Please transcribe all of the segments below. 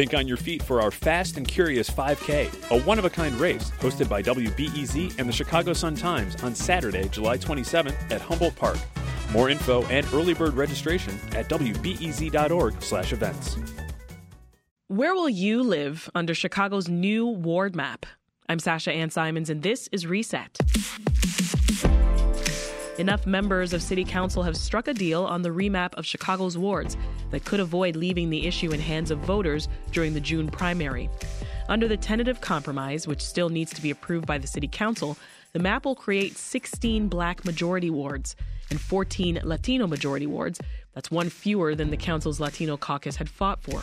Think on your feet for our Fast and Curious 5K, a one-of-a-kind race hosted by WBEZ and the Chicago Sun-Times on Saturday, July 27th at Humboldt Park. More info and early bird registration at wbez.org/events. Where will you live under Chicago's new ward map? I'm Sasha Ann Simons, and this is Reset. Enough members of City Council have struck a deal on the remap of Chicago's wards that could avoid leaving the issue in hands of voters during the June primary. Under the tentative compromise, which still needs to be approved by the City Council, the map will create 16 black majority wards and 14 Latino majority wards. That's one fewer than the council's Latino caucus had fought for.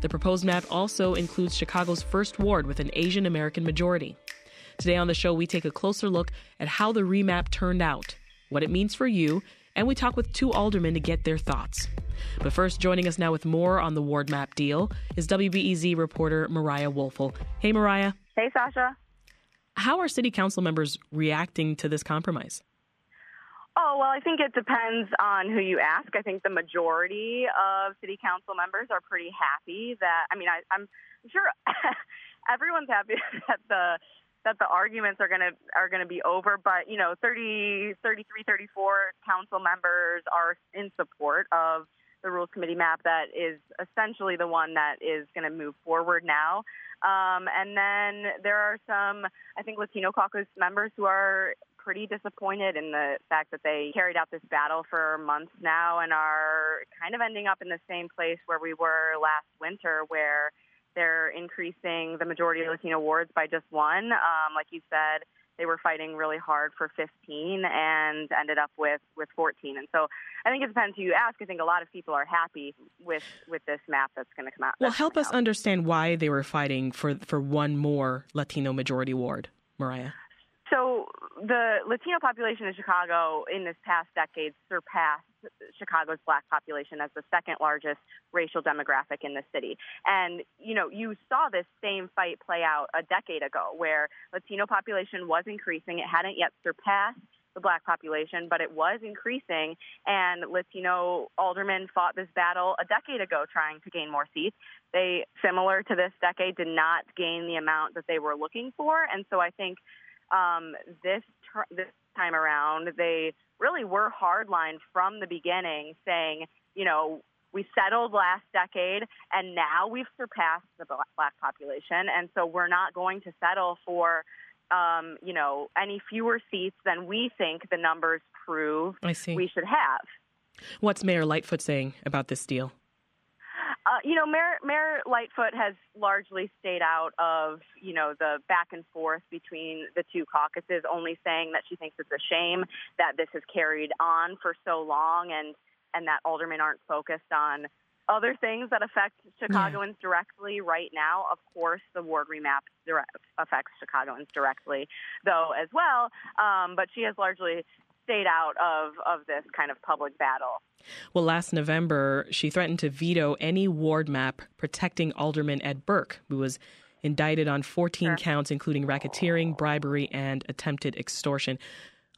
The proposed map also includes Chicago's first ward with an Asian American majority. Today on the show, we take a closer look at how the remap turned out, what it means for you, and we talk with two aldermen to get their thoughts. But first, joining us now with more on the ward map deal is WBEZ reporter Mariah Wolfel. Hey, Mariah. Hey, Sasha. How are city council members reacting to this compromise? Oh, well, I think it depends on who you ask. I think the majority of city council members are pretty happy that, I'm sure everyone's happy that the arguments are going to be over, but 33, 34 council members are in support of the Rules Committee map that is essentially the one that is going to move forward now. And then there are some, I think, Latino caucus members who are pretty disappointed in the fact that they carried out this battle for months now and are kind of ending up in the same place where we were last winter, where they're increasing the majority of Latino wards by just one. Like you said, they were fighting really hard for 15 and ended up with 14. And so I think it depends who you ask. I think a lot of people are happy with this map that's going to come out. Well, help us understand why they were fighting for one more Latino majority ward, Mariah. So the Latino population in Chicago in this past decade surpassed Chicago's black population as the second largest racial demographic in the city. And, you saw this same fight play out a decade ago where Latino population was increasing. It hadn't yet surpassed the black population, but it was increasing. And Latino aldermen fought this battle a decade ago trying to gain more seats. They, similar to this decade, did not gain the amount that they were looking for. And so I think this time around, they really were hardline from the beginning saying, we settled last decade and now we've surpassed the black population. And so we're not going to settle for, any fewer seats than we think the numbers prove we should have. What's Mayor Lightfoot saying about this deal? Mayor Lightfoot has largely stayed out of, the back and forth between the two caucuses, only saying that she thinks it's a shame that this has carried on for so long and that aldermen aren't focused on other things that affect Chicagoans directly right now. Of course, the ward remap affects Chicagoans directly, though, as well. But she has largely stayed out of this kind of public battle. Well, last November, she threatened to veto any ward map protecting Alderman Ed Burke, who was indicted on 14 counts, including racketeering, bribery, and attempted extortion.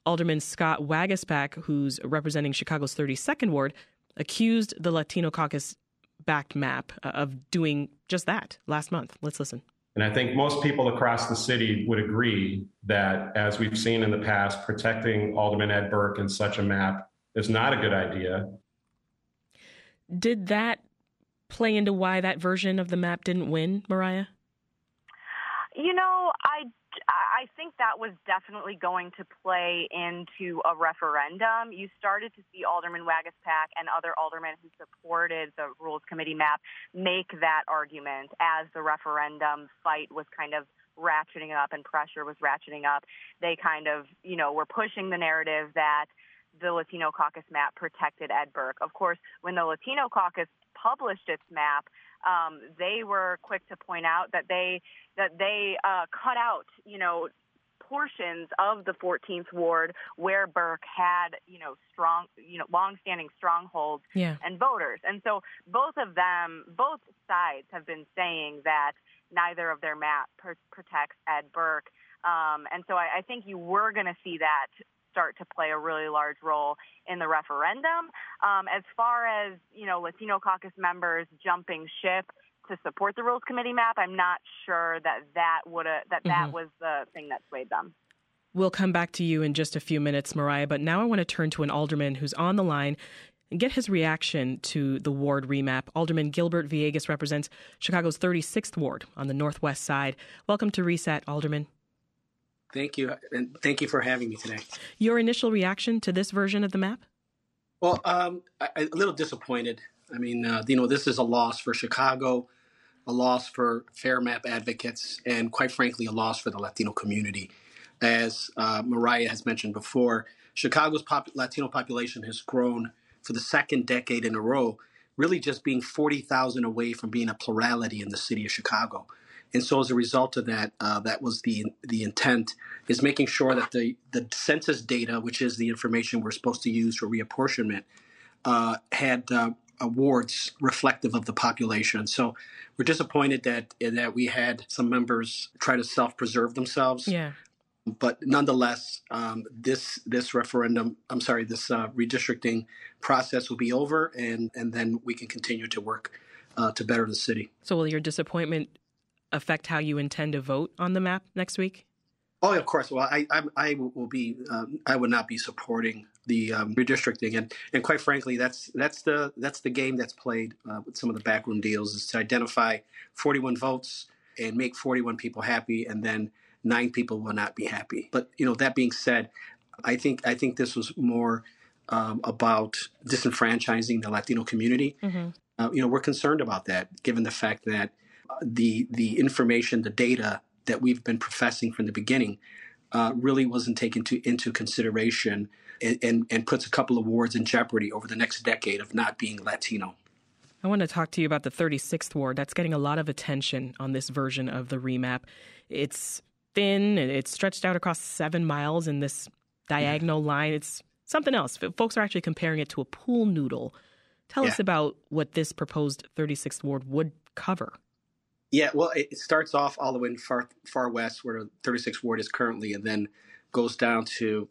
Alderman Scott Waguespack, who's representing Chicago's 32nd Ward, accused the Latino caucus-backed map of doing just that last month. Let's listen. And I think most people across the city would agree that, as we've seen in the past, protecting Alderman Ed Burke in such a map is not a good idea. Did that play into why that version of the map didn't win, Mariah? I think that was definitely going to play into a referendum. You started to see Alderman Waguespack and other aldermen who supported the Rules Committee map make that argument as the referendum fight was kind of ratcheting up and pressure was ratcheting up. They kind of, were pushing the narrative that the Latino caucus map protected Ed Burke. Of course, when the Latino caucus published its map, they were quick to point out that they cut out, portions of the 14th Ward where Burke had, strong, longstanding strongholds and voters. And so both sides have been saying that neither of their map protects Ed Burke. And so I think you were going to see that start to play a really large role in the referendum. As far as, Latino caucus members jumping ship, to support the Rules Committee map. I'm not sure that was the thing that swayed them. We'll come back to you in just a few minutes, Mariah, but now I want to turn to an alderman who's on the line and get his reaction to the ward remap. Alderman Gilbert Villegas represents Chicago's 36th Ward on the northwest side. Welcome to Reset, Alderman. Thank you, and thank you for having me today. Your initial reaction to this version of the map? Well, I'm a little disappointed. I mean, this is a loss for Chicago, a loss for fair map advocates, and quite frankly, a loss for the Latino community. As Mariah has mentioned before, Chicago's Latino population has grown for the second decade in a row, really just being 40,000 away from being a plurality in the city of Chicago. And so as a result of that, that was the intent, is making sure that the census data, which is the information we're supposed to use for reapportionment, had awards reflective of the population. So we're disappointed that we had some members try to self-preserve themselves. Yeah. But nonetheless, this redistricting process will be over, and then we can continue to work to better the city. So will your disappointment affect how you intend to vote on the map next week? Oh, of course. Well, I would not be supporting the redistricting, and quite frankly, that's the game that's played with some of the backroom deals, is to identify 41 votes and make 41 people happy, and then 9 people will not be happy. But that being said, I think this was more about disenfranchising the Latino community. Mm-hmm. We're concerned about that, given the fact that the information, the data that we've been professing from the beginning really wasn't taken into consideration and puts a couple of wards in jeopardy over the next decade of not being Latino. I want to talk to you about the 36th Ward. That's getting a lot of attention on this version of the remap. It's thin. It's stretched out across 7 miles in this diagonal line. It's something else. Folks are actually comparing it to a pool noodle. Tell us about what this proposed 36th Ward would cover. Yeah, well, it starts off all the way in far west, where the 36th Ward is currently, and then goes down to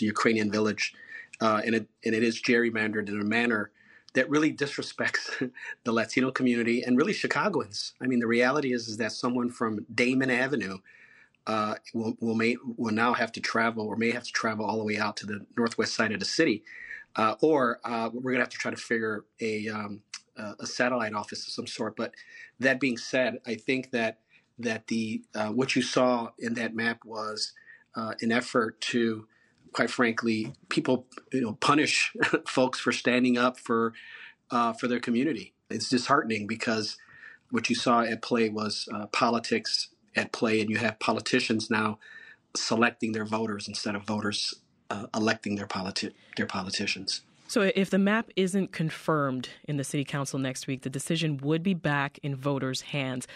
Ukrainian Village, and it is gerrymandered in a manner that really disrespects the Latino community and really Chicagoans. I mean, the reality is that someone from Damen Avenue will now have to travel, or may have to travel, all the way out to the northwest side of the city, or we're going to have to try to figure a satellite office of some sort. But that being said, I think that the what you saw in that map was an effort to, quite frankly, people punish folks for standing up for their community. It's disheartening, because what you saw at play was politics at play, and you have politicians now selecting their voters instead of voters electing their politicians. So if the map isn't confirmed in the city council next week, the decision would be back in voters' hands.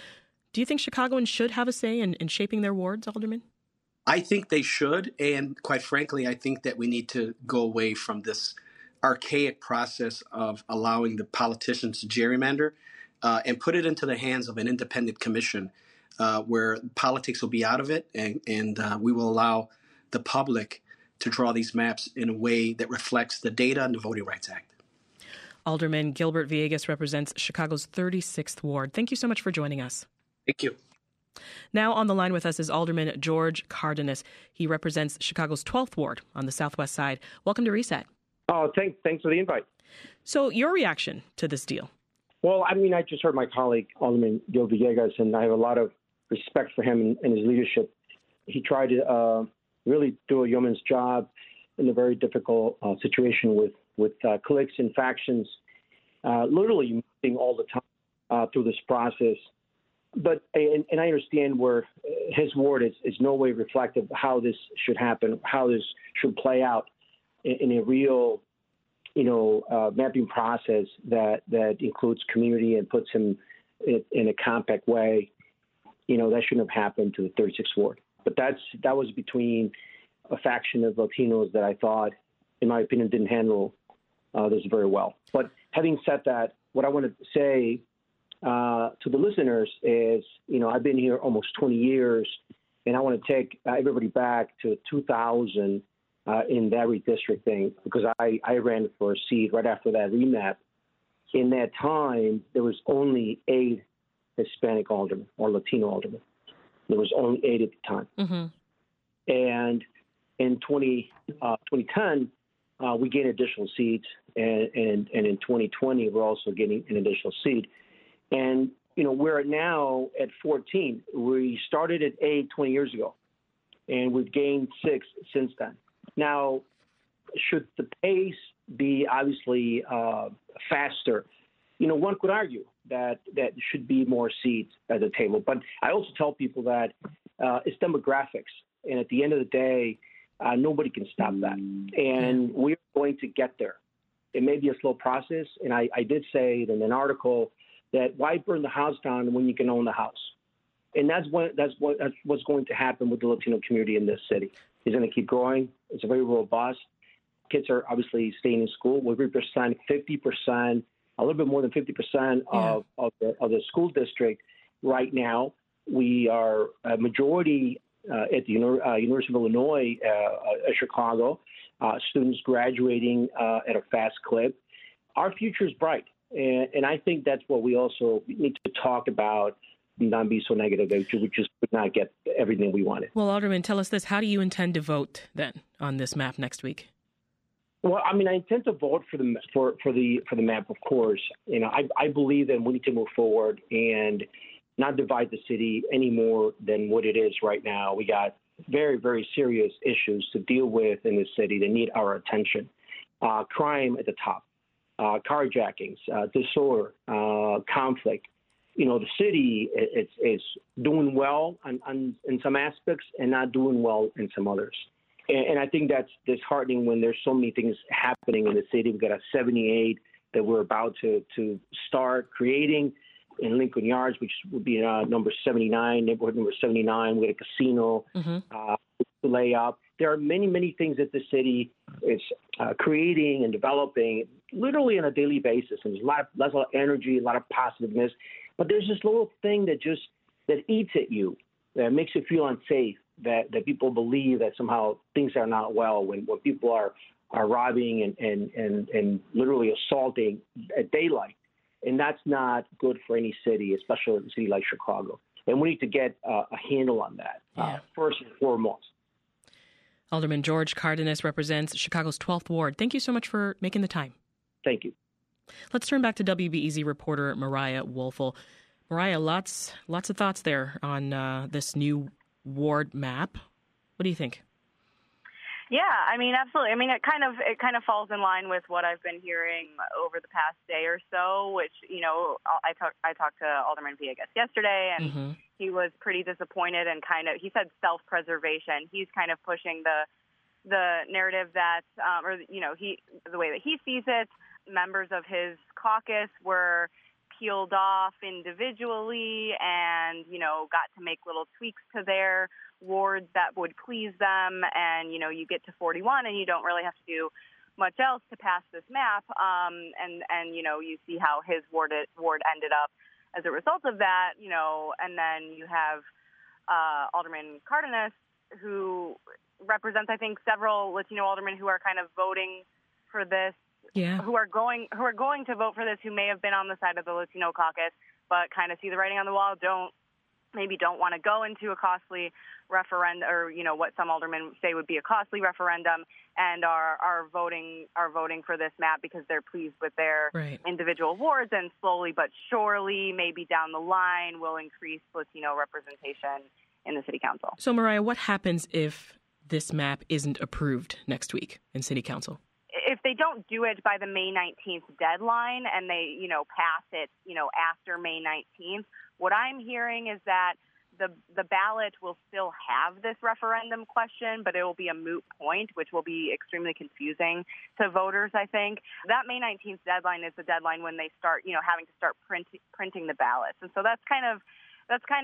Do you think Chicagoans should have a say in shaping their wards, Alderman? I think they should. And quite frankly, I think that we need to go away from this archaic process of allowing the politicians to gerrymander and put it into the hands of an independent commission where politics will be out of it, and we will allow the public to draw these maps in a way that reflects the data and the Voting Rights Act. Alderman Gilbert Villegas represents Chicago's 36th Ward. Thank you so much for joining us. Thank you. Now on the line with us is Alderman George Cardenas. He represents Chicago's 12th Ward on the southwest side. Welcome to Reset. Oh, thanks for the invite. So your reaction to this deal? Well, I mean, I just heard my colleague, Alderman Gil Villegas, and I have a lot of respect for him and his leadership. He tried to really do a yeoman's job in a very difficult situation with cliques and factions, literally moving all the time through this process. But and I understand where his ward is no way reflective of how this should happen, how this should play out in a real, mapping process that includes community and puts him in a compact way. That shouldn't have happened to the 36th Ward. But that was between a faction of Latinos that I thought, in my opinion, didn't handle this very well. But having said that, what I want to say to the listeners is, I've been here almost 20 years, and I want to take everybody back to 2000 in that redistricting, because I ran for a seat right after that remap. In that time, there was only 8 Hispanic aldermen or Latino aldermen. There was only 8 at the time. Mm-hmm. And in 2010, we gained additional seats, and in 2020, we're also getting an additional seat. And, you know, we're now at 14. We started at 8 20 years ago, and we've gained 6 since then. Now, should the pace be obviously faster? You know, one could argue that that should be more seats at the table. But I also tell people that it's demographics. And at the end of the day, nobody can stop that. And we're going to get there. It may be a slow process. And I did say in an article that why burn the house down when you can own the house? And that's what's going to happen with the Latino community in this city. It's going to keep growing. It's very robust. Kids are obviously staying in school. We represent 50%, a little bit more than 50% of the school district right now. We are a majority at the University of Illinois at Chicago, students graduating at a fast clip. Our future is bright, and I think that's what we also need to talk about. Not be so negative. We just could not get everything we wanted. Well, Alderman, tell us this. How do you intend to vote then on this map next week? Well, I mean, I intend to vote for the map, of course. You know, I believe that we need to move forward and not divide the city any more than what it is right now. We got very, very serious issues to deal with in the city that need our attention. Crime at the top, carjackings, disorder, conflict. You know, the city is doing well in some aspects and not doing well in some others. And I think that's disheartening when there's so many things happening in the city. We've got a 78 that we're about to start creating in Lincoln Yards, which would be number 79, neighborhood number 79. We got a casino to lay up. There are many, many things that the city is creating and developing literally on a daily basis. And there's a lot of energy, a lot of positiveness. But there's this little thing that eats at you, that makes you feel unsafe, that people believe that somehow things are not well when people are robbing and literally assaulting at daylight. And that's not good for any city, especially a city like Chicago. And we need to get a handle on that first and foremost. Alderman George Cardenas represents Chicago's 12th Ward. Thank you so much for making the time. Thank you. Let's turn back to WBEZ reporter Mariah Wolfel. Mariah, lots of thoughts there on this new ward map. What do you think? Yeah, I mean, absolutely. I mean, it kind of falls in line with what I've been hearing over the past day or so, which, you know, I talked to Alderman Villegas yesterday, and he was pretty disappointed and he said self-preservation. He's kind of pushing the narrative that, the way that he sees it, members of his caucus were peeled off individually and, you know, got to make little tweaks to their wards that would please them. And, you know, you get to 41 and you don't really have to do much else to pass this map. And you know, you see how his ward ended up as a result of that, you know, and then you have Alderman Cardenas, who represents, I think, several Latino aldermen who are kind of voting for this. Yeah. Who are going to vote for this, who may have been on the side of the Latino caucus, but kind of see the writing on the wall, don't want to go into a costly referendum, or, you know, what some aldermen say would be a costly referendum, and are voting for this map because they're pleased with their individual wards, and slowly but surely, maybe down the line, will increase Latino representation in the city council. So, Mariah, what happens if this map isn't approved next week in city council? If they don't do it by the May 19th deadline and they, you know, pass it, you know, after May 19th, what I'm hearing is that the ballot will still have this referendum question, but it will be a moot point, which will be extremely confusing to voters, I think. That May 19th deadline is the deadline when they start, you know, having to start printing the ballots. And so that's kind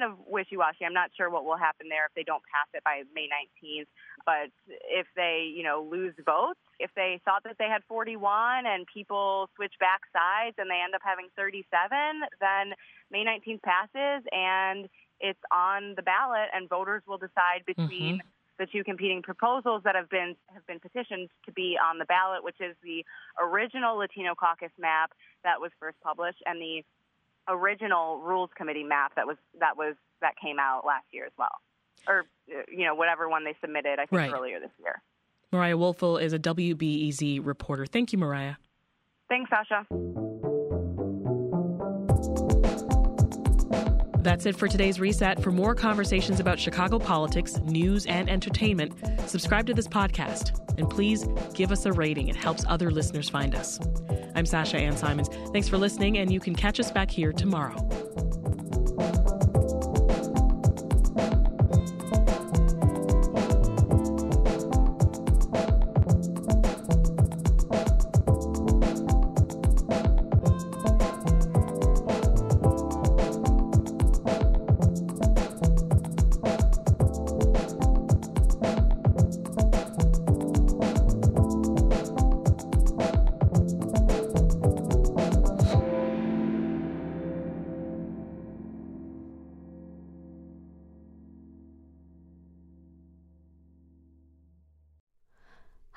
of wishy-washy. I'm not sure what will happen there if they don't pass it by May 19th. But if they, you know, lose votes, if they thought that they had 41 and people switch back sides and they end up having 37, then May 19th passes and it's on the ballot, and voters will decide between the two competing proposals that have been petitioned to be on the ballot, which is the original Latino caucus map that was first published and the original Rules Committee map that came out last year as well, or whatever one they submitted, I think, earlier this year. Mariah Wolfel is a WBEZ reporter. Thank you, Mariah. Thanks, Sasha. That's it for today's Reset. For more conversations about Chicago politics, news, and entertainment, subscribe to this podcast. And please give us a rating. It helps other listeners find us. I'm Sasha Ann Simons. Thanks for listening, and you can catch us back here tomorrow.